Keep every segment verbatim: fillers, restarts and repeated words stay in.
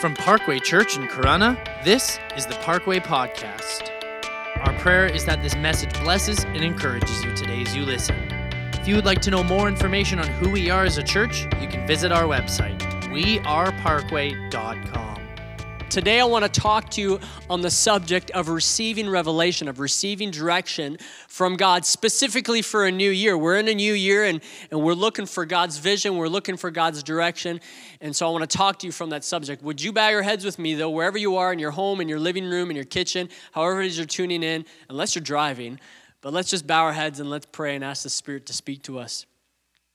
From Parkway Church in Corunna, this is the Parkway Podcast. Our prayer is that this message blesses and encourages you today as you listen. If you would like to know more information on who we are as a church, you can visit our website, we are parkway dot com. Today I want to talk to you on the subject of receiving revelation, of receiving direction from God, specifically for a new year. We're in a new year and, and we're looking for God's vision, we're looking for God's direction, and so I want to talk to you from that subject. Would you bow your heads with me, though, wherever you are, in your home, in your living room, in your kitchen, however it is you're tuning in, unless you're driving, but let's just bow our heads and let's pray and ask the Spirit to speak to us.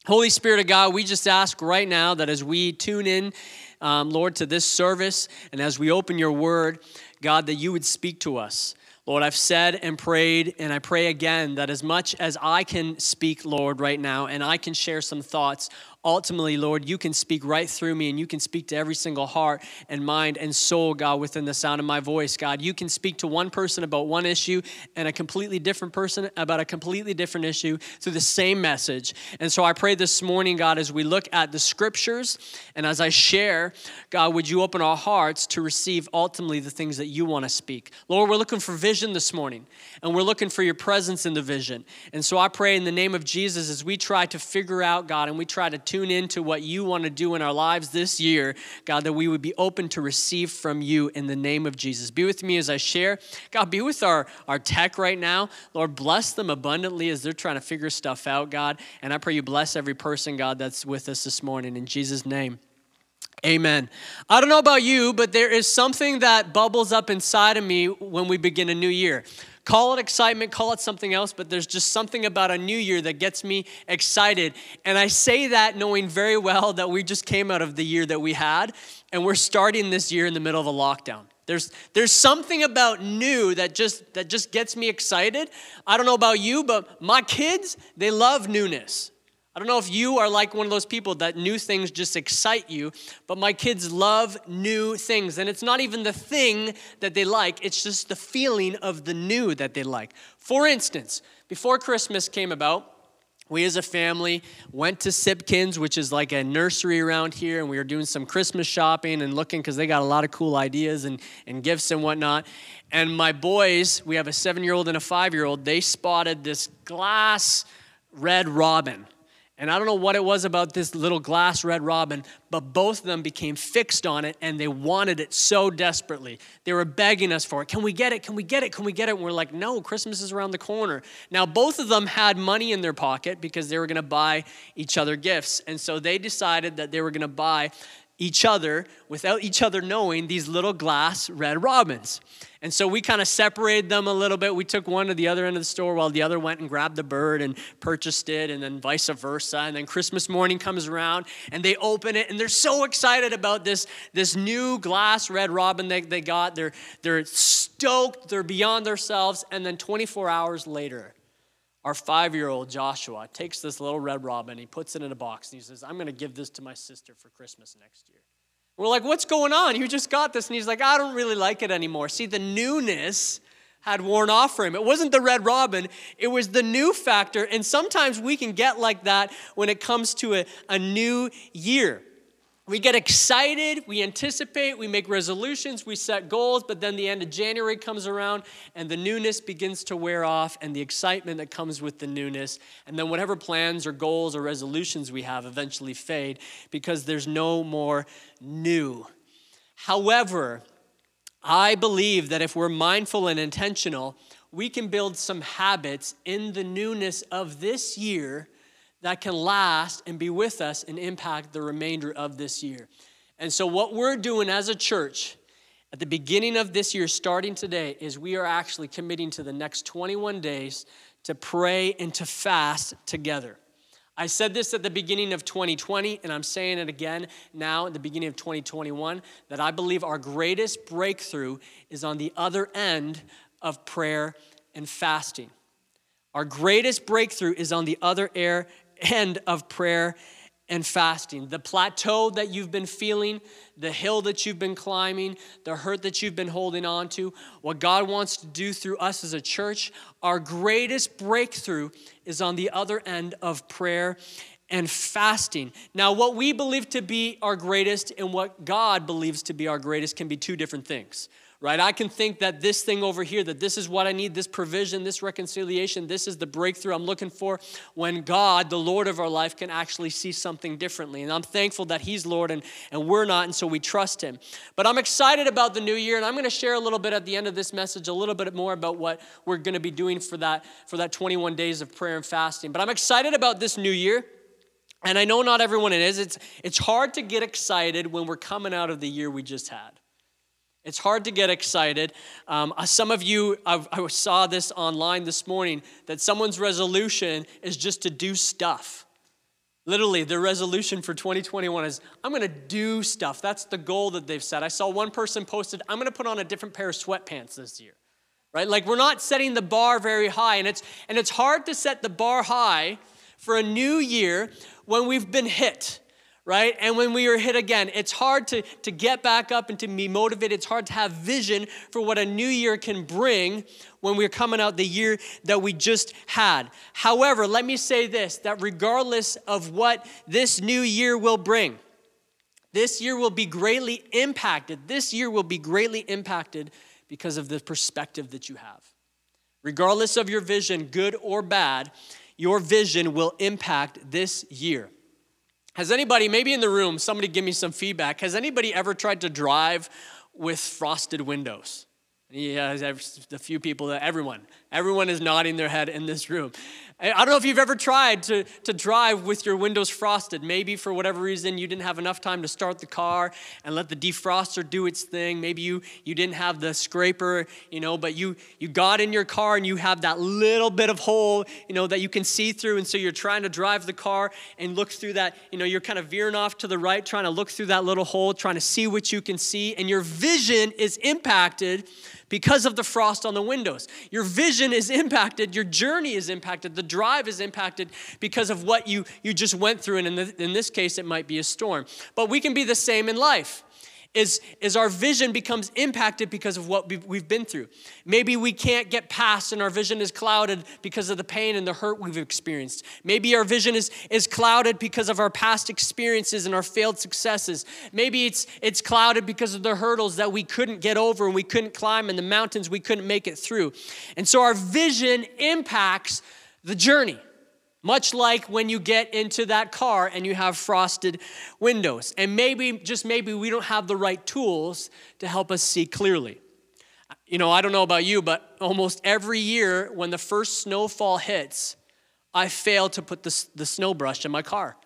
Holy Spirit of God, we just ask right now that as we tune in, um, Lord, to this service, and as we open your word, God, that you would speak to us. Lord, I've said and prayed, and I pray again that as much as I can speak, Lord, right now, and I can share some thoughts, ultimately, Lord, you can speak right through me, and you can speak to every single heart and mind and soul, God, within the sound of my voice, God. You can speak to one person about one issue and a completely different person about a completely different issue through the same message. And so I pray this morning, God, as we look at the scriptures, and as I share, God, would you open our hearts to receive ultimately the things that you want to speak. Lord, we're looking for vision this morning, and we're looking for your presence in the vision. And so I pray in the name of Jesus, as we try to figure out, God, and we try to tune into what you want to do in our lives this year, God, that we would be open to receive from you in the name of Jesus. Be with me as I share. God, be with our, our tech right now. Lord, bless them abundantly as they're trying to figure stuff out, God. And I pray you bless every person, God, that's with us this morning. In Jesus' name. Amen. I don't know about you, but there is something that bubbles up inside of me when we begin a new year. Call it excitement, call it something else, but there's just something about a new year that gets me excited. And I say that knowing very well that we just came out of the year that we had, and we're starting this year in the middle of a lockdown. There's there's something about new that just that just gets me excited. I don't know about you, but my kids, they love newness. I don't know if you are like one of those people that new things just excite you, but my kids love new things. And it's not even the thing that they like, it's just the feeling of the new that they like. For instance, before Christmas came about, we as a family went to Sipkins, which is like a nursery around here, and we were doing some Christmas shopping and looking because they got a lot of cool ideas and, and gifts and whatnot. And my boys, we have a seven-year-old and a five-year-old, they spotted this glass red robin. And I don't know what it was about this little glass red robin, but both of them became fixed on it, and they wanted it so desperately. They were begging us for it. Can we get it? Can we get it? Can we get it? And we're like, no, Christmas is around the corner. Now, both of them had money in their pocket because they were going to buy each other gifts. And so they decided that they were going to buy each other, without each other knowing, these little glass red robins. And so we kind of separated them a little bit. We took one to the other end of the store while the other went and grabbed the bird and purchased it, and then vice versa. And then Christmas morning comes around, and they open it, and they're so excited about this, this new glass red robin that they got. They're, they're stoked. They're beyond themselves. And then twenty-four hours later, our five-year-old Joshua takes this little red robin, he puts it in a box, and he says, I'm going to give this to my sister for Christmas next year. We're like, what's going on? You just got this. And he's like, I don't really like it anymore. See, the newness had worn off for him. It wasn't the red robin, it was the new factor. And sometimes we can get like that when it comes to a, a new year. We get excited, we anticipate, we make resolutions, we set goals, but then the end of January comes around and the newness begins to wear off, and the excitement that comes with the newness, and then whatever plans or goals or resolutions we have eventually fade because there's no more new. However, I believe that if we're mindful and intentional, we can build some habits in the newness of this year that can last and be with us and impact the remainder of this year. And so what we're doing as a church at the beginning of this year, starting today, is we are actually committing to the next twenty-one days to pray and to fast together. I said this at the beginning of twenty twenty, and I'm saying it again now at the beginning of twenty twenty-one, that I believe our greatest breakthrough is on the other end of prayer and fasting. Our greatest breakthrough is on the other air end of prayer and fasting. The plateau that you've been feeling, the hill that you've been climbing, the hurt that you've been holding on to, what God wants to do through us as a church, our greatest breakthrough is on the other end of prayer and fasting. Now, what we believe to be our greatest and what God believes to be our greatest can be two different things, right? I can think that this thing over here, that this is what I need, this provision, this reconciliation, this is the breakthrough I'm looking for, when God, the Lord of our life, can actually see something differently. And I'm thankful that he's Lord and, and we're not, and so we trust him. But I'm excited about the new year, and I'm going to share a little bit at the end of this message, a little bit more about what we're going to be doing for that, for that twenty-one days of prayer and fasting. But I'm excited about this new year. And I know not everyone it is. It's, it's hard to get excited when we're coming out of the year we just had. It's hard to get excited. Um, some of you, I, I saw this online this morning, that someone's resolution is just to do stuff. Literally, their resolution for twenty twenty-one is, I'm going to do stuff. That's the goal that they've set. I saw one person posted, I'm going to put on a different pair of sweatpants this year, right? Like, we're not setting the bar very high. And it's, and it's hard to set the bar high for a new year when we've been hit, right? And when we are hit again, it's hard to, to get back up and to be motivated. It's hard to have vision for what a new year can bring when we're coming out the year that we just had. However, let me say this, that regardless of what this new year will bring, this year will be greatly impacted. This year will be greatly impacted because of the perspective that you have. Regardless of your vision, good or bad, your vision will impact this year. Has anybody, maybe in the room, somebody give me some feedback. Has anybody ever tried to drive with frosted windows? Yeah, a few people, everyone. Everyone is nodding their head in this room. I don't know if you've ever tried to, to drive with your windows frosted. Maybe for whatever reason you didn't have enough time to start the car and let the defroster do its thing. Maybe you, you didn't have the scraper, you know, but you, you got in your car and you have that little bit of hole, you know, that you can see through. And so you're trying to drive the car and look through that, you know, you're kind of veering off to the right, trying to look through that little hole, trying to see what you can see. And your vision is impacted because of the frost on the windows. Your vision is impacted. Your journey is impacted. The drive is impacted because of what you, you just went through. And in, the, in this case, it might be a storm. But we can be the same in life. Is, is our vision becomes impacted because of what we've been through. Maybe we can't get past and our vision is clouded because of the pain and the hurt we've experienced. Maybe our vision is, is clouded because of our past experiences and our failed successes. Maybe it's, it's clouded because of the hurdles that we couldn't get over and we couldn't climb and the mountains we couldn't make it through. And so our vision impacts the journey. Much like when you get into that car and you have frosted windows. And maybe, just maybe, we don't have the right tools to help us see clearly. You know, I don't know about you, but almost every year when the first snowfall hits, I fail to put the, the snow brush in my car.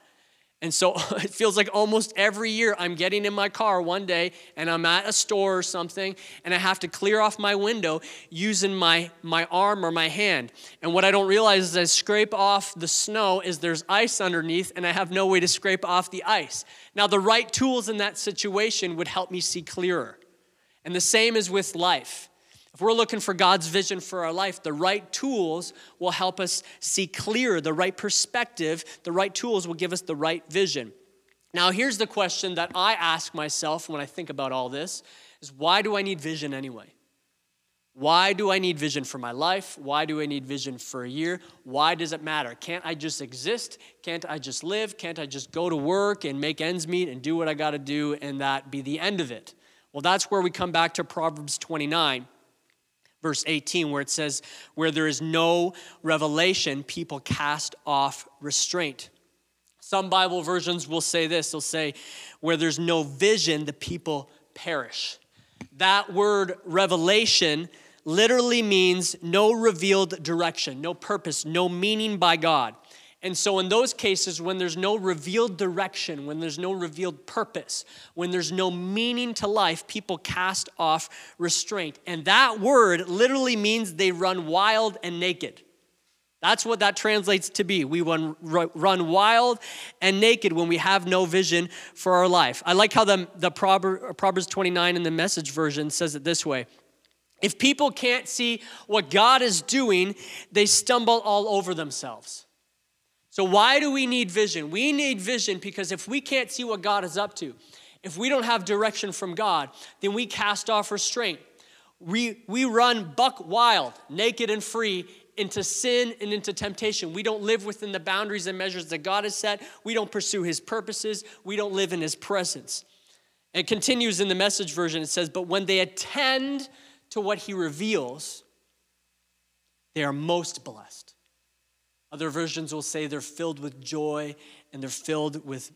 And so it feels like almost every year I'm getting in my car one day and I'm at a store or something and I have to clear off my window using my, my arm or my hand. And what I don't realize is I scrape off the snow is there's ice underneath and I have no way to scrape off the ice. Now, the right tools in that situation would help me see clearer. And the same is with life. If we're looking for God's vision for our life, the right tools will help us see clearer, the right perspective, the right tools will give us the right vision. Now, here's the question that I ask myself when I think about all this, is why do I need vision anyway? Why do I need vision for my life? Why do I need vision for a year? Why does it matter? Can't I just exist? Can't I just live? Can't I just go to work and make ends meet and do what I got to do and that be the end of it? Well, that's where we come back to Proverbs twenty-nine. Verse eighteen, where it says, where there is no revelation, people cast off restraint. Some Bible versions will say this. They'll say, where there's no vision, the people perish. That word revelation literally means no revealed direction, no purpose, no meaning by God. And so in those cases, when there's no revealed direction, when there's no revealed purpose, when there's no meaning to life, people cast off restraint. And that word literally means they run wild and naked. That's what that translates to be. We run, run wild and naked when we have no vision for our life. I like how the, the Proverbs twenty-nine in the Message version says it this way. If people can't see what God is doing, they stumble all over themselves. So why do we need vision? We need vision because if we can't see what God is up to, if we don't have direction from God, then we cast off restraint. We, we run buck wild, naked and free into sin and into temptation. We don't live within the boundaries and measures that God has set. We don't pursue his purposes. We don't live in his presence. It continues in the Message version. It says, but when they attend to what he reveals, they are most blessed. Other versions will say they're filled with joy and they're filled with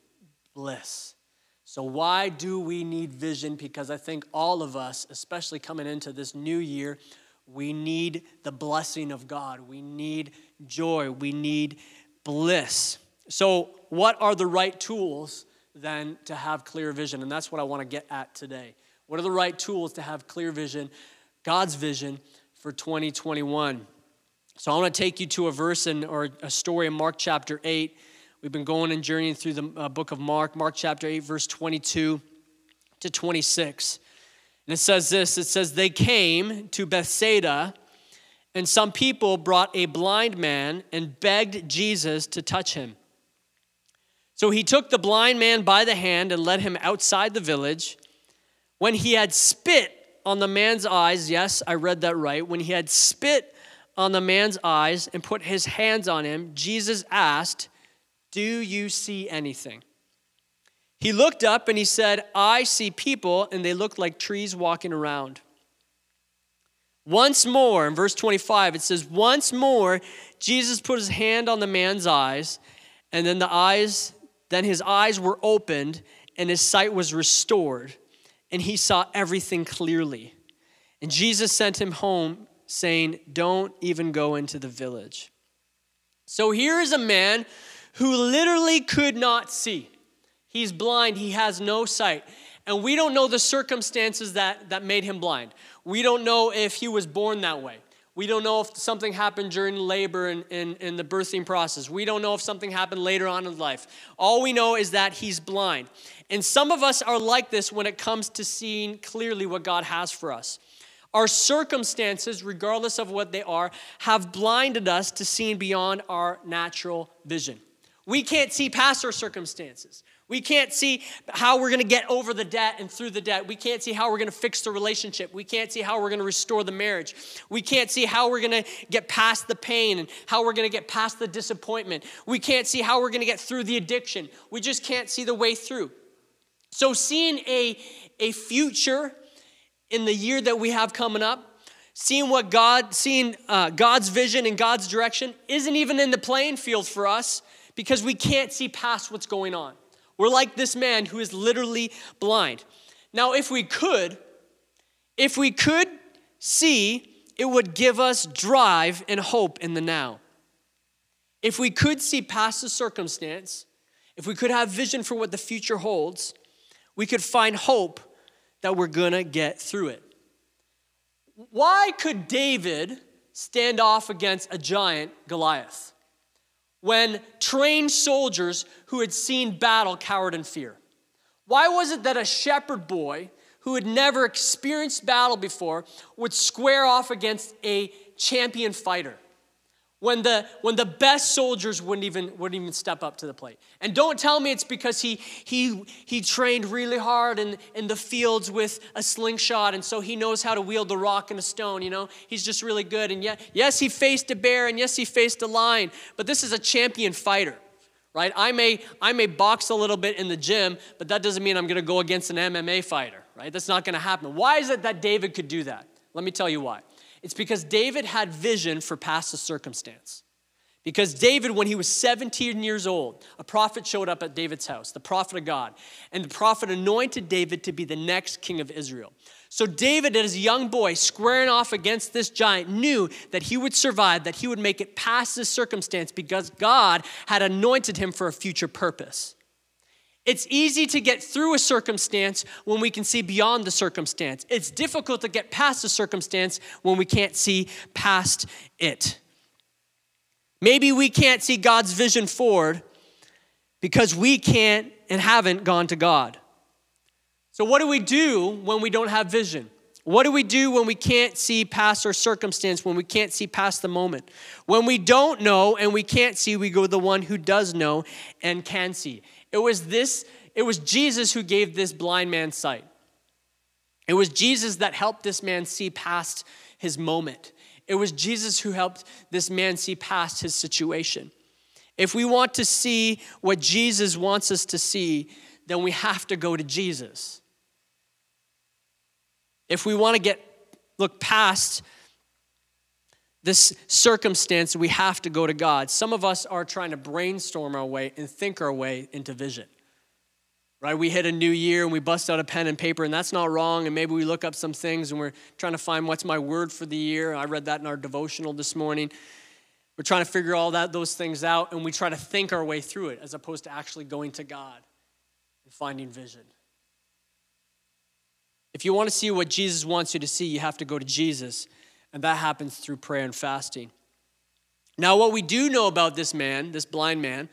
bliss. So why do we need vision? Because I think all of us, especially coming into this new year, we need the blessing of God. We need joy. We need bliss. So what are the right tools then to have clear vision? And that's what I want to get at today. What are the right tools to have clear vision, God's vision for twenty twenty-one? So I want to take you to a verse in, or a story in Mark chapter eight. We've been going and journeying through the uh, book of Mark, Mark chapter eight, verse twenty-two to twenty-six. And it says this, it says, they came to Bethsaida, and some people brought a blind man and begged Jesus to touch him. So he took the blind man by the hand and led him outside the village. When he had spit on the man's eyes, yes, I read that right, when he had spit on the man's eyes and put his hands on him, Jesus asked, do you see anything? He looked up and he said, I see people, and they look like trees walking around. Once more, in verse twenty-five, it says, once more, Jesus put his hand on the man's eyes, and then the eyes, then his eyes were opened, and his sight was restored, and he saw everything clearly. And Jesus sent him home, saying, don't even go into the village. So here is a man who literally could not see. He's blind, he has no sight. And we don't know the circumstances that, that made him blind. We don't know if he was born that way. We don't know if something happened during labor and in, in, in the birthing process. We don't know if something happened later on in life. All we know is that he's blind. And some of us are like this when it comes to seeing clearly what God has for us. Our circumstances, regardless of what they are, have blinded us to seeing beyond our natural vision. We can't see past our circumstances. We can't see how we're going to get over the debt and through the debt. We can't see how we're going to fix the relationship. We can't see how we're going to restore the marriage. We can't see how we're going to get past the pain and how we're going to get past the disappointment. We can't see how we're going to get through the addiction. We just can't see the way through. So seeing a, a future in the year that we have coming up, seeing what God, seeing uh, God's vision and God's direction isn't even in the playing field for us because we can't see past what's going on. We're like this man who is literally blind. Now, if we could, if we could see, it would give us drive and hope in the now. If we could see past the circumstance, if we could have vision for what the future holds, we could find hope that we're gonna get through it. Why could David stand off against a giant, Goliath, when trained soldiers who had seen battle cowered in fear? Why was it that a shepherd boy who had never experienced battle before would square off against a champion fighter when the, when the best soldiers wouldn't even, wouldn't even step up to the plate? And don't tell me it's because he, he, he trained really hard in, in the fields with a slingshot, and so he knows how to wield a rock and a stone, you know? He's just really good. And yet, yes, he faced a bear, and yes, he faced a lion, but this is a champion fighter, right? I may, I may box a little bit in the gym, but that doesn't mean I'm going to go against an M M A fighter, right? That's not going to happen. Why is it that David could do that? Let me tell you why. It's because David had vision for past the circumstance. Because David, when he was seventeen years old, a prophet showed up at David's house, the prophet of God. And the prophet anointed David to be the next king of Israel. So David, as a young boy, squaring off against this giant, knew that he would survive, that he would make it past this circumstance because God had anointed him for a future purpose. It's easy to get through a circumstance when we can see beyond the circumstance. It's difficult to get past the circumstance when we can't see past it. Maybe we can't see God's vision forward because we can't and haven't gone to God. So what do we do when we don't have vision? What do we do when we can't see past our circumstance, when we can't see past the moment? When we don't know and we can't see, we go to the one who does know and can see. It was this, it was Jesus who gave this blind man sight. It was Jesus that helped this man see past his moment. It was Jesus who helped this man see past his situation. If we want to see what Jesus wants us to see, then we have to go to Jesus. If we want to get look past this circumstance, we have to go to God. Some of us are trying to brainstorm our way and think our way into vision. Right? We hit a new year and we bust out a pen and paper, and that's not wrong. And maybe we look up some things and we're trying to find what's my word for the year. I read that in our devotional this morning. We're trying to figure all that those things out, and we try to think our way through it as opposed to actually going to God and finding vision. If you want to see what Jesus wants you to see, you have to go to Jesus, and that happens through prayer and fasting. Now, what we do know about this man, this blind man,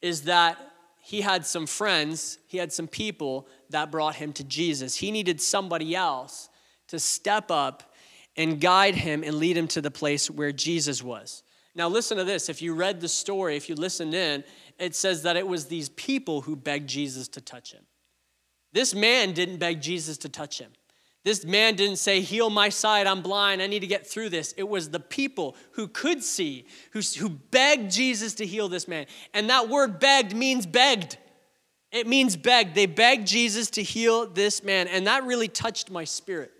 is that he had some friends, he had some people that brought him to Jesus. He needed somebody else to step up and guide him and lead him to the place where Jesus was. Now listen to this. If you read the story, if you listened in, it says that it was these people who begged Jesus to touch him. This man didn't beg Jesus to touch him. This man didn't say, heal my side, I'm blind, I need to get through this. It was the people who could see, who, who begged Jesus to heal this man. And that word begged means begged. It means begged. They begged Jesus to heal this man. And that really touched my spirit.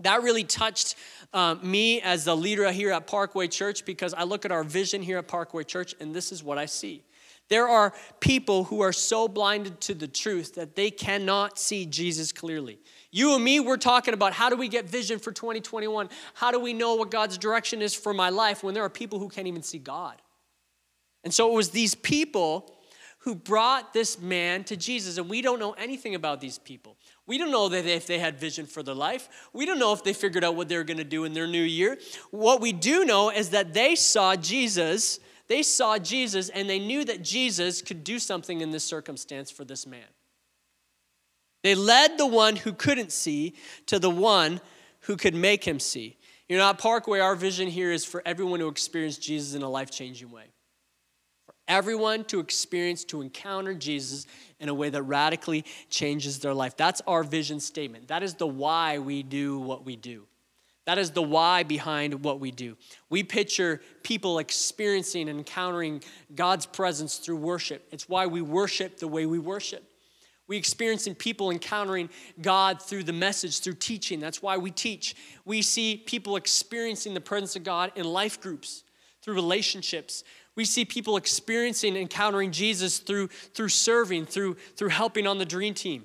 That really touched um, me as the leader here at Parkway Church, because I look at our vision here at Parkway Church and this is what I see. There are people who are so blinded to the truth that they cannot see Jesus clearly. You and me, we're talking about how do we get vision for twenty twenty-one? How do we know what God's direction is for my life when there are people who can't even see God? And so it was these people who brought this man to Jesus, and we don't know anything about these people. We don't know that if they had vision for their life. We don't know if they figured out what they were going to do in their new year. What we do know is that they saw Jesus. They saw Jesus, and they knew that Jesus could do something in this circumstance for this man. They led the one who couldn't see to the one who could make him see. You know, at Parkway, our vision here is for everyone to experience Jesus in a life-changing way. For everyone to experience, to encounter Jesus in a way that radically changes their life. That's our vision statement. That is the why we do what we do. That is the why behind what we do. We picture people experiencing and encountering God's presence through worship. It's why we worship the way we worship. We experience in people encountering God through the message, through teaching. That's why we teach. We see people experiencing the presence of God in life groups, through relationships. We see people experiencing, encountering Jesus through, through serving, through, through helping on the dream team.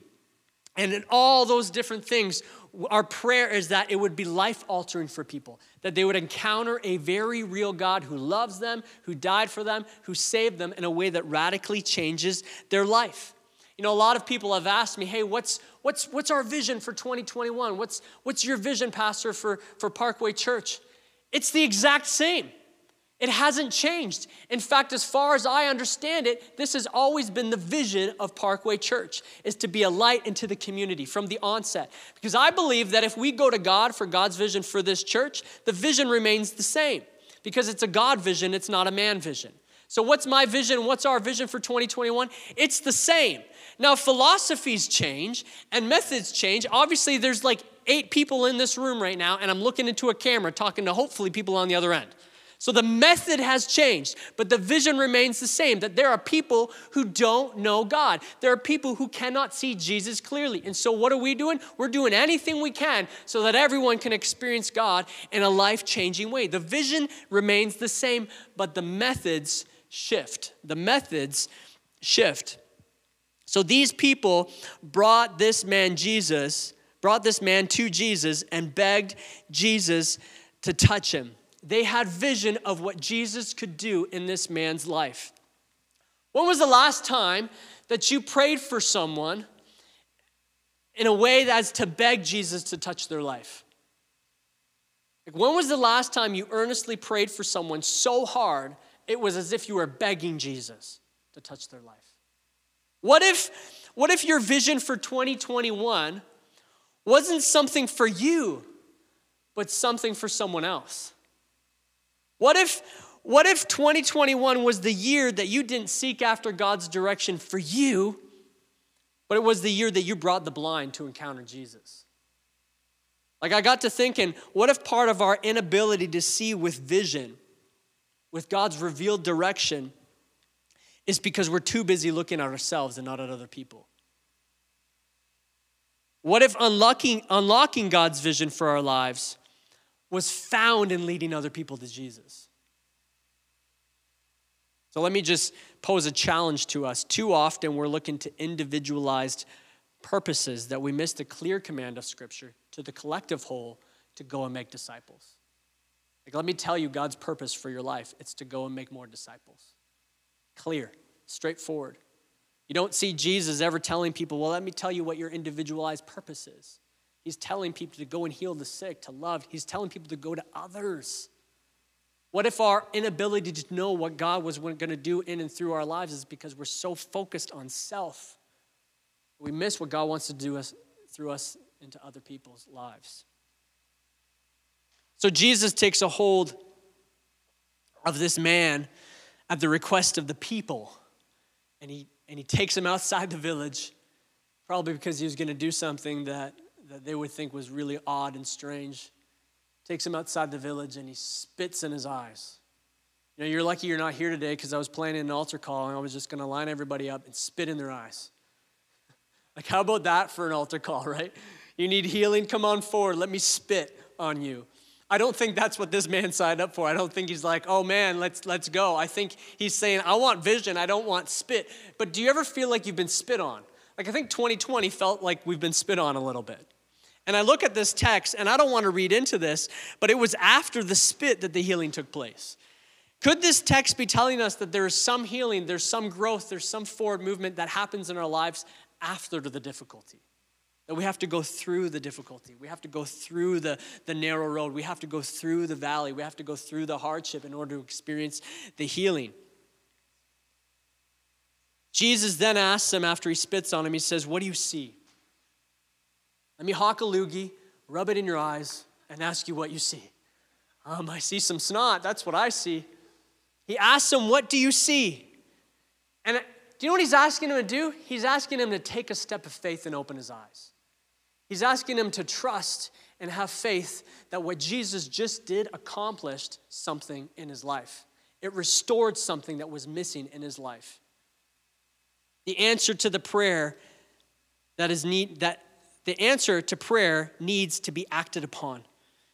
And in all those different things, our prayer is that it would be life-altering for people, that they would encounter a very real God who loves them, who died for them, who saved them in a way that radically changes their life. You know, a lot of people have asked me, hey, what's what's what's our vision for twenty twenty-one? What's what's your vision, Pastor, for, for Parkway Church? It's the exact same. It hasn't changed. In fact, as far as I understand it, this has always been the vision of Parkway Church, is to be a light into the community from the onset. Because I believe that if we go to God for God's vision for this church, the vision remains the same, because it's a God vision, it's not a man vision. So what's my vision? What's our vision for twenty twenty-one? It's the same. Now, philosophies change and methods change. Obviously, there's like eight people in this room right now, and I'm looking into a camera talking to hopefully people on the other end. So the method has changed, but the vision remains the same, that there are people who don't know God. There are people who cannot see Jesus clearly. And so what are we doing? We're doing anything we can so that everyone can experience God in a life-changing way. The vision remains the same, but the methods shift. The methods shift. So these people brought this man Jesus, brought this man to Jesus and begged Jesus to touch him. They had vision of what Jesus could do in this man's life. When was the last time that you prayed for someone in a way that's to beg Jesus to touch their life? Like, when was the last time you earnestly prayed for someone so hard it was as if you were begging Jesus to touch their life? What if, what if your vision for twenty twenty-one wasn't something for you, but something for someone else? What if, what if twenty twenty-one was the year that you didn't seek after God's direction for you, but it was the year that you brought the blind to encounter Jesus? Like, I got to thinking, what if part of our inability to see with vision, with God's revealed direction, is because we're too busy looking at ourselves and not at other people? What if unlocking, unlocking God's vision for our lives was found in leading other people to Jesus? So let me just pose a challenge to us. Too often we're looking to individualized purposes that we miss the clear command of Scripture to the collective whole to go and make disciples. Like, let me tell you God's purpose for your life. It's to go and make more disciples. Clear, straightforward. You don't see Jesus ever telling people, well, let me tell you what your individualized purpose is. He's telling people to go and heal the sick, to love. He's telling people to go to others. What if our inability to know what God was going to do in and through our lives is because we're so focused on self? We miss what God wants to do us, through us into other people's lives. So Jesus takes a hold of this man at the request of the people, and he and he takes him outside the village, probably because he was going to do something that, that they would think was really odd and strange. Takes him outside the village, and he spits in his eyes. You know, you're lucky you're not here today, because I was planning an altar call, and I was just going to line everybody up and spit in their eyes. Like, how about that for an altar call, right? You need healing? Come on forward. Let me spit on you. I don't think that's what this man signed up for. I don't think he's like, oh man, let's let's go. I think he's saying, I want vision. I don't want spit. But do you ever feel like you've been spit on? Like, I think twenty twenty felt like we've been spit on a little bit. And I look at this text, and I don't want to read into this, but it was after the spit that the healing took place. Could this text be telling us that there is some healing, there's some growth, there's some forward movement that happens in our lives after the difficulty? That we have to go through the difficulty. We have to go through the, the narrow road. We have to go through the valley. We have to go through the hardship in order to experience the healing. Jesus then asks him, after he spits on him, he says, what do you see? Let me hawk a loogie, rub it in your eyes, and ask you what you see. Um, I see some snot. That's what I see. He asks him, what do you see? And do you know what he's asking him to do? He's asking him to take a step of faith and open his eyes. He's asking him to trust and have faith that what Jesus just did accomplished something in his life. It restored something that was missing in his life. The answer to the prayer that is need that the answer to prayer needs to be acted upon.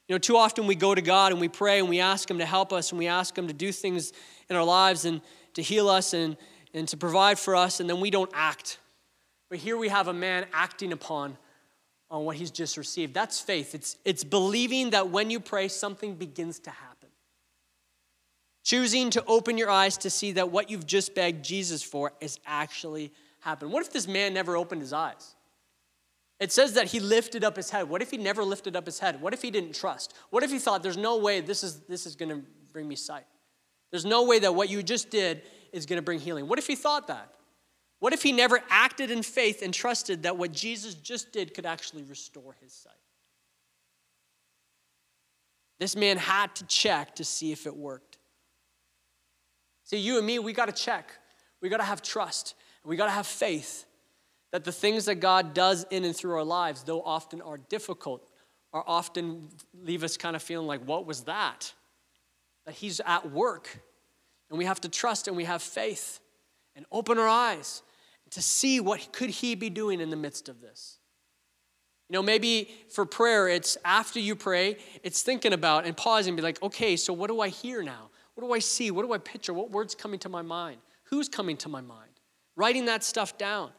You know, too often we go to God and we pray and we ask him to help us and we ask him to do things in our lives and to heal us and, and to provide for us, and then we don't act. But here we have a man acting upon on what he's just received. That's faith. It's, it's believing that when you pray, something begins to happen. Choosing to open your eyes to see that what you've just begged Jesus for is actually happening. What if this man never opened his eyes? It says that he lifted up his head. What if he never lifted up his head? What if he didn't trust? What if he thought, there's no way this is, this is going to bring me sight? There's no way that what you just did is going to bring healing. What if he thought that? What if he never acted in faith and trusted that what Jesus just did could actually restore his sight? This man had to check to see if it worked. See, you and me, we got to check. We got to have trust. We got to have faith that the things that God does in and through our lives, though often are difficult, are often leave us kind of feeling like, what was that? That he's at work, and we have to trust and we have faith and open our eyes to see what could he be doing in the midst of this. You know, maybe for prayer, it's after you pray, it's thinking about and pausing and be like, okay, so what do I hear now? What do I see? What do I picture? What word's coming to my mind? Who's coming to my mind? Writing that stuff down.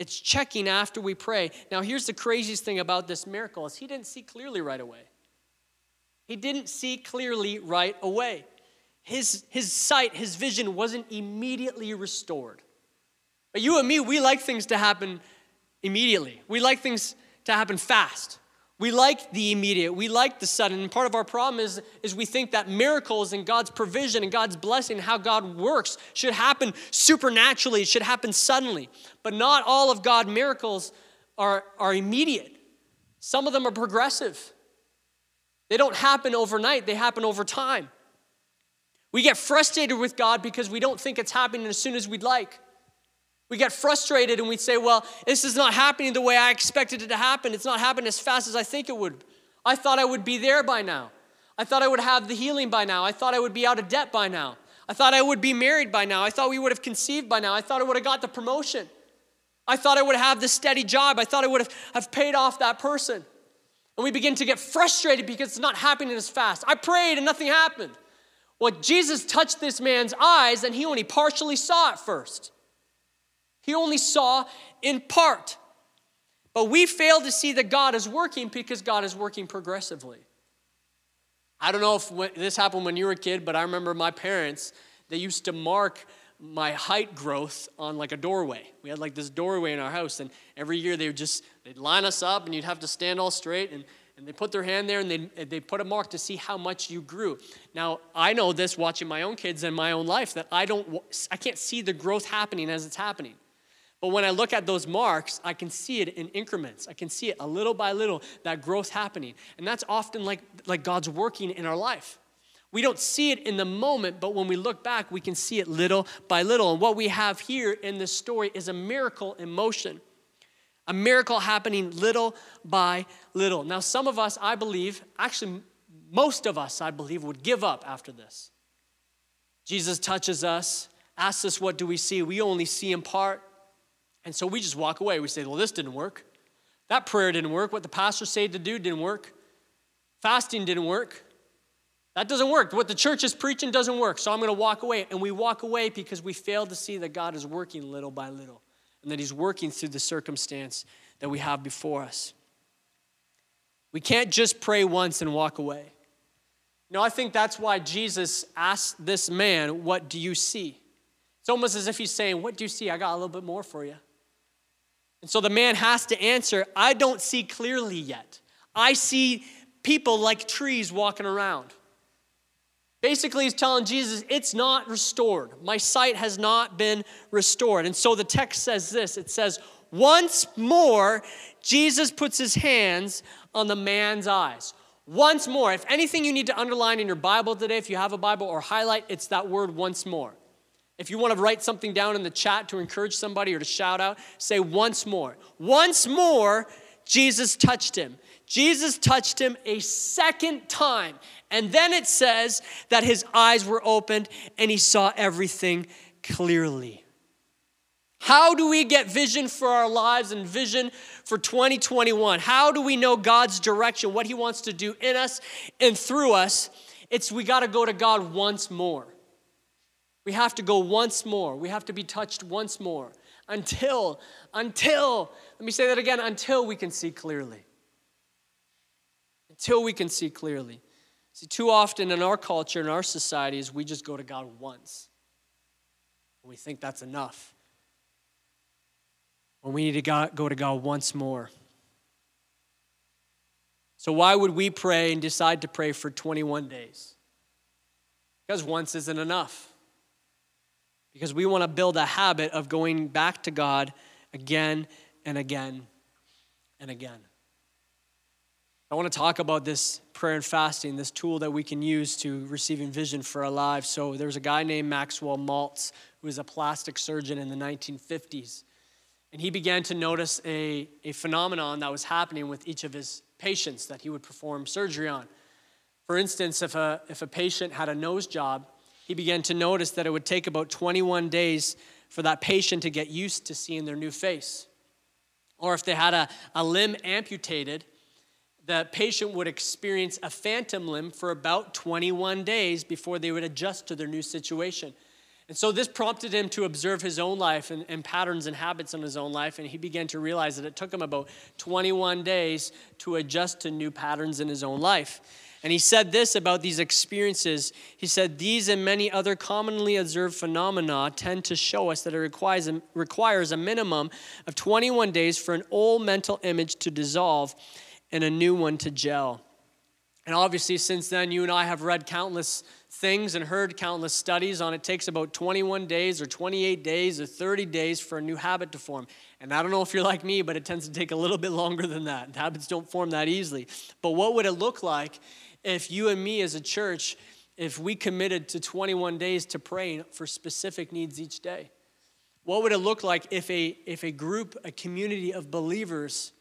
It's checking after we pray. Now, here's the craziest thing about this miracle is he didn't see clearly right away. He didn't see clearly right away. His, his sight, his vision wasn't immediately restored. But you and me, we like things to happen immediately. We like things to happen fast. We like the immediate. We like the sudden. And part of our problem is, is we think that miracles and God's provision and God's blessing, how God works, should happen supernaturally. It should happen suddenly. But not all of God's miracles are, are immediate. Some of them are progressive. They don't happen overnight. They happen over time. We get frustrated with God because we don't think it's happening as soon as we'd like. We get frustrated and we say, well, this is not happening the way I expected it to happen. It's not happening as fast as I think it would. I thought I would be there by now. I thought I would have the healing by now. I thought I would be out of debt by now. I thought I would be married by now. I thought we would have conceived by now. I thought I would have got the promotion. I thought I would have this steady job. I thought I would have, have paid off that person. And we begin to get frustrated because it's not happening as fast. I prayed and nothing happened. Well, Jesus touched this man's eyes and he only partially saw it first. He only saw in part. But we fail to see that God is working because God is working progressively. I don't know if this happened when you were a kid, but I remember my parents, they used to mark my height growth on like a doorway. We had like this doorway in our house, and every year they would just, they'd line us up and you'd have to stand all straight, and, and they put their hand there and they they put a mark to see how much you grew. Now, I know this watching my own kids and my own life that I don't, I can't see the growth happening as it's happening. But when I look at those marks, I can see it in increments. I can see it a little by little, that growth happening. And that's often like, like God's working in our life. We don't see it in the moment, but when we look back, we can see it little by little. And what we have here in this story is a miracle in motion. A miracle happening little by little. Now, some of us, I believe, actually most of us, I believe, would give up after this. Jesus touches us, asks us, what do we see? We only see in part. And so we just walk away. We say, well, this didn't work. That prayer didn't work. What the pastor said to do didn't work. Fasting didn't work. That doesn't work. What the church is preaching doesn't work. So I'm going to walk away. And we walk away because we fail to see that God is working little by little and that he's working through the circumstance that we have before us. We can't just pray once and walk away. No, I think that's why Jesus asked this man, what do you see? It's almost as if he's saying, what do you see? I got a little bit more for you. And so the man has to answer, I don't see clearly yet. I see people like trees walking around. Basically, he's telling Jesus, it's not restored. My sight has not been restored. And so the text says this. It says, once more, Jesus puts his hands on the man's eyes. Once more. If anything you need to underline in your Bible today, if you have a Bible or highlight, it's that word once more. If you want to write something down in the chat to encourage somebody or to shout out, say once more. Once more, Jesus touched him. Jesus touched him a second time. And then it says that his eyes were opened and he saw everything clearly. How do we get vision for our lives and vision for twenty twenty-one? How do we know God's direction, what he wants to do in us and through us? It's we got to go to God once more. We have to go once more. We have to be touched once more until, until, let me say that again, until we can see clearly. Until we can see clearly. See, too often in our culture, in our societies, we just go to God once. And we think that's enough. When we need to go to God once more. So why would we pray and decide to pray for twenty-one days? Because once isn't enough. Because we want to build a habit of going back to God again and again and again. I want to talk about this prayer and fasting, this tool that we can use to receiving vision for our lives. So there was a guy named Maxwell Maltz, who was a plastic surgeon in the nineteen fifties. And he began to notice a, a phenomenon that was happening with each of his patients that he would perform surgery on. For instance, if a, if a patient had a nose job, he began to notice that it would take about twenty-one days for that patient to get used to seeing their new face. Or if they had a, a limb amputated, the patient would experience a phantom limb for about twenty-one days before they would adjust to their new situation. And so this prompted him to observe his own life and, and patterns and habits in his own life, and he began to realize that it took him about twenty-one days to adjust to new patterns in his own life. And he said this about these experiences. He said, these and many other commonly observed phenomena tend to show us that it requires, requires a minimum of twenty-one days for an old mental image to dissolve and a new one to gel. And obviously, since then, you and I have read countless things and heard countless studies on it takes about twenty-one days or twenty-eight days or thirty days for a new habit to form. And I don't know if you're like me, but it tends to take a little bit longer than that. Habits don't form that easily. But what would it look like if you and me as a church, if we committed to twenty-one days to praying for specific needs each day? What would it look like if a, if a group, a community of believers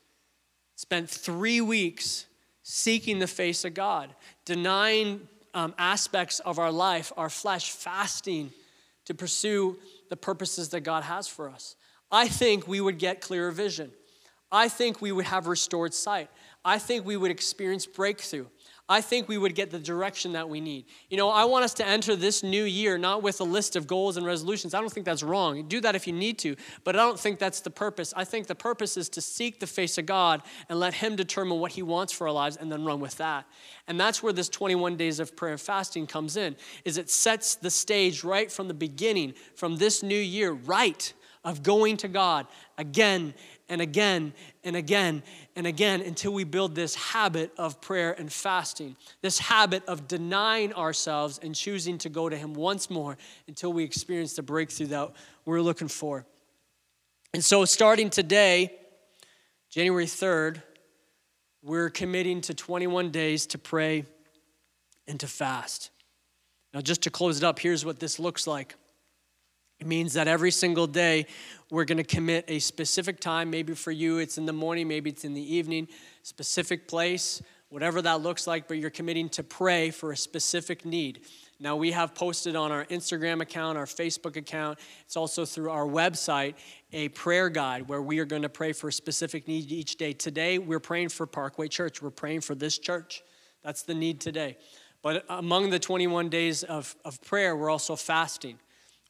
spent three weeks seeking the face of God, denying um, aspects of our life, our flesh, fasting to pursue the purposes that God has for us. I think we would get clearer vision. I think we would have restored sight. I think we would experience breakthrough. I think we would get the direction that we need. You know, I want us to enter this new year not with a list of goals and resolutions. I don't think that's wrong. Do that if you need to, but I don't think that's the purpose. I think the purpose is to seek the face of God and let him determine what he wants for our lives and then run with that. And that's where this twenty-one days of prayer and fasting comes in, is it sets the stage right from the beginning, from this new year, right, of going to God again and again and again and again until we build this habit of prayer and fasting, this habit of denying ourselves and choosing to go to him once more until we experience the breakthrough that we're looking for. And so starting today, January third, we're committing to twenty-one days to pray and to fast. Now, just to close it up, here's what this looks like. It means that every single day we're going to commit a specific time. Maybe for you it's in the morning, maybe it's in the evening, specific place, whatever that looks like, but you're committing to pray for a specific need. Now, we have posted on our Instagram account, our Facebook account, it's also through our website, a prayer guide where we are going to pray for a specific need each day. Today, we're praying for Parkway Church. We're praying for this church. That's the need today. But among the twenty-one days of, of prayer, we're also fasting.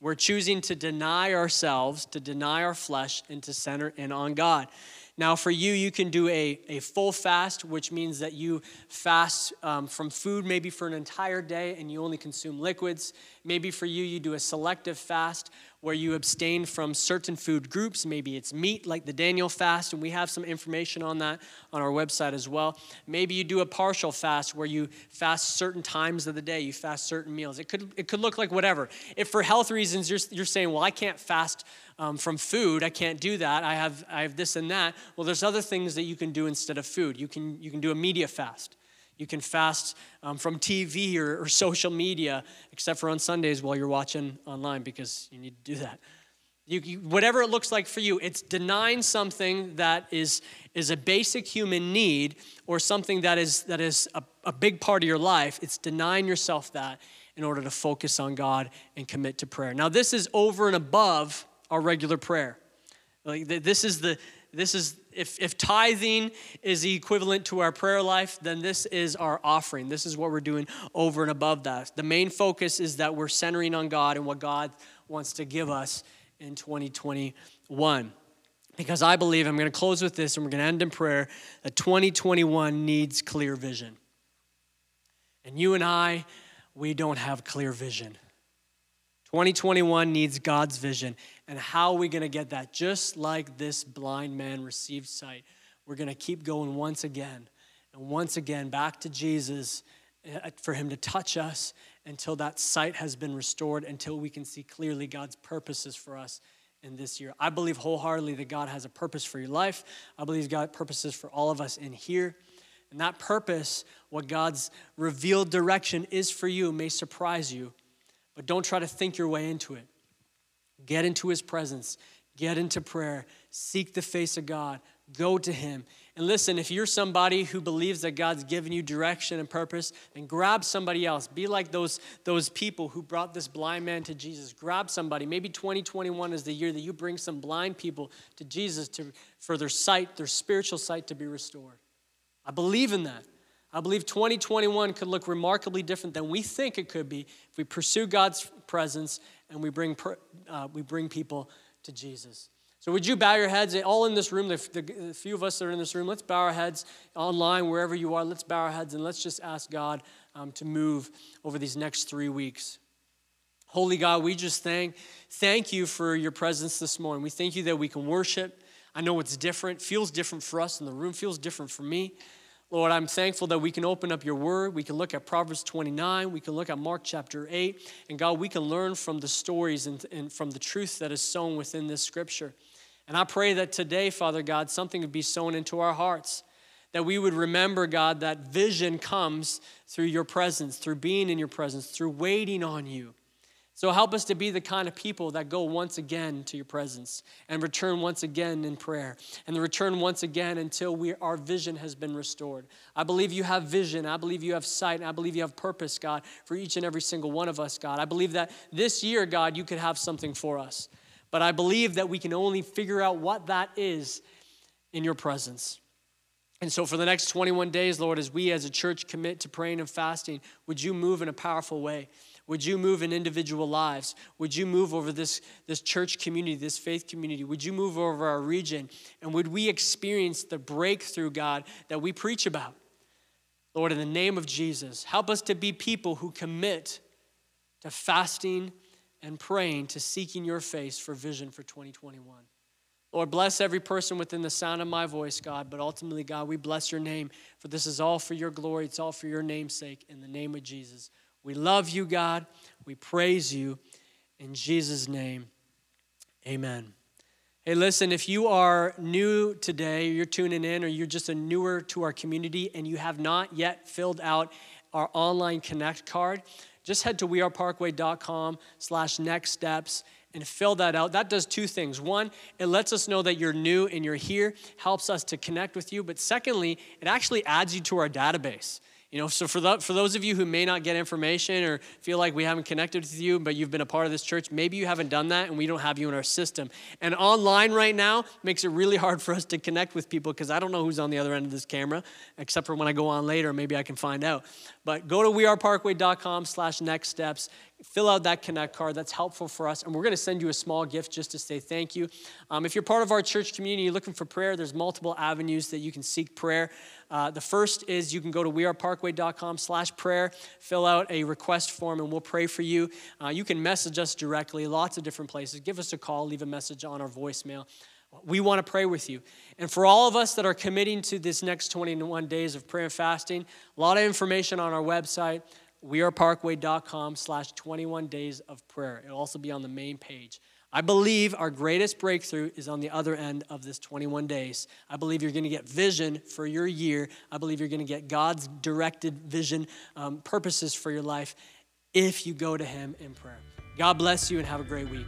We're choosing to deny ourselves, to deny our flesh, and to center in on God. Now, for you, you can do a, a full fast, which means that you fast um, from food maybe for an entire day and you only consume liquids. Maybe for you, you do a selective fast where you abstain from certain food groups. Maybe it's meat, like the Daniel fast, and we have some information on that on our website as well. Maybe you do a partial fast where you fast certain times of the day, you fast certain meals. It could it could look like whatever. If for health reasons you're you're saying, well, I can't fast Um, from food, I can't do that. I have I have this and that. Well, there's other things that you can do instead of food. You can you can do a media fast. You can fast um, from T V or, or social media, except for on Sundays while you're watching online because you need to do that. You, you, whatever it looks like for you, it's denying something that is is a basic human need or something that is that is a, a big part of your life. It's denying yourself that in order to focus on God and commit to prayer. Now, this is over and above our regular prayer. Like this is the, this is, if, if tithing is the equivalent to our prayer life, then this is our offering. This is what we're doing over and above that. The main focus is that we're centering on God and what God wants to give us in twenty twenty-one. Because I believe, I'm going to close with this and we're going to end in prayer, that twenty twenty-one needs clear vision. And you and I, we don't have clear vision. twenty twenty-one needs God's vision. And how are we going to get that? Just like this blind man received sight, we're going to keep going once again and once again back to Jesus for him to touch us until that sight has been restored, until we can see clearly God's purposes for us in this year. I believe wholeheartedly that God has a purpose for your life. I believe God has purposes for all of us in here. And that purpose, what God's revealed direction is for you, may surprise you. But don't try to think your way into it. Get into his presence. Get into prayer. Seek the face of God. Go to him. And listen, if you're somebody who believes that God's given you direction and purpose, then grab somebody else. Be like those, those people who brought this blind man to Jesus. Grab somebody. Maybe twenty twenty-one is the year that you bring some blind people to Jesus to, for their sight, their spiritual sight to be restored. I believe in that. I believe twenty twenty-one could look remarkably different than we think it could be if we pursue God's presence and we bring uh, we bring people to Jesus. So would you bow your heads? All in this room, the, the few of us that are in this room, let's bow our heads online, wherever you are. Let's bow our heads and let's just ask God um, to move over these next three weeks. Holy God, we just thank, thank you for your presence this morning. We thank you that we can worship. I know it's different. Feels different for us, and the room feels different for me. Lord, I'm thankful that we can open up your word. We can look at Proverbs twenty-nine. We can look at Mark chapter eight. And God, we can learn from the stories and, and from the truth that is sown within this scripture. And I pray that today, Father God, something would be sown into our hearts, that we would remember, God, that vision comes through your presence, through being in your presence, through waiting on you. So help us to be the kind of people that go once again to your presence and return once again in prayer and return once again until we, our vision has been restored. I believe you have vision. I believe you have sight. And I believe you have purpose, God, for each and every single one of us, God. I believe that this year, God, you could have something for us. But I believe that we can only figure out what that is in your presence. And so for the next twenty-one days, Lord, as we as a church commit to praying and fasting, would you move in a powerful way? Would you move in individual lives? Would you move over this, this church community, this faith community? Would you move over our region? And would we experience the breakthrough, God, that we preach about? Lord, in the name of Jesus, help us to be people who commit to fasting and praying, to seeking your face for vision for twenty twenty-one. Lord, bless every person within the sound of my voice, God, but ultimately, God, we bless your name, for this is all for your glory. It's all for your name's sake, in the name of Jesus. We love you, God. We praise you. In Jesus' name, amen. Hey, listen, if you are new today, you're tuning in, or you're just a newer to our community and you have not yet filled out our online connect card, just head to weareparkway.com slash next steps and fill that out. That does two things. One, it lets us know that you're new and you're here, helps us to connect with you. But secondly, it actually adds you to our database. You know, so for the, for those of you who may not get information or feel like we haven't connected with you, but you've been a part of this church, maybe you haven't done that and we don't have you in our system. And online right now makes it really hard for us to connect with people because I don't know who's on the other end of this camera, except for when I go on later, maybe I can find out. But go to weareparkway.com slash next steps. Fill out that connect card. That's helpful for us. And we're going to send you a small gift just to say thank you. Um, if you're part of our church community, you're looking for prayer, there's multiple avenues that you can seek prayer. Uh, the first is you can go to weareparkway.com slash prayer, fill out a request form, and we'll pray for you. Uh, you can message us directly, lots of different places. Give us a call, leave a message on our voicemail. We want to pray with you. And for all of us that are committing to this next twenty-one days of prayer and fasting, a lot of information on our website, weareparkway.com slash 21 days of prayer. It'll also be on the main page. I believe our greatest breakthrough is on the other end of this twenty-one days. I believe you're going to get vision for your year. I believe you're going to get God's directed vision, um, purposes for your life if you go to him in prayer. God bless you and have a great week.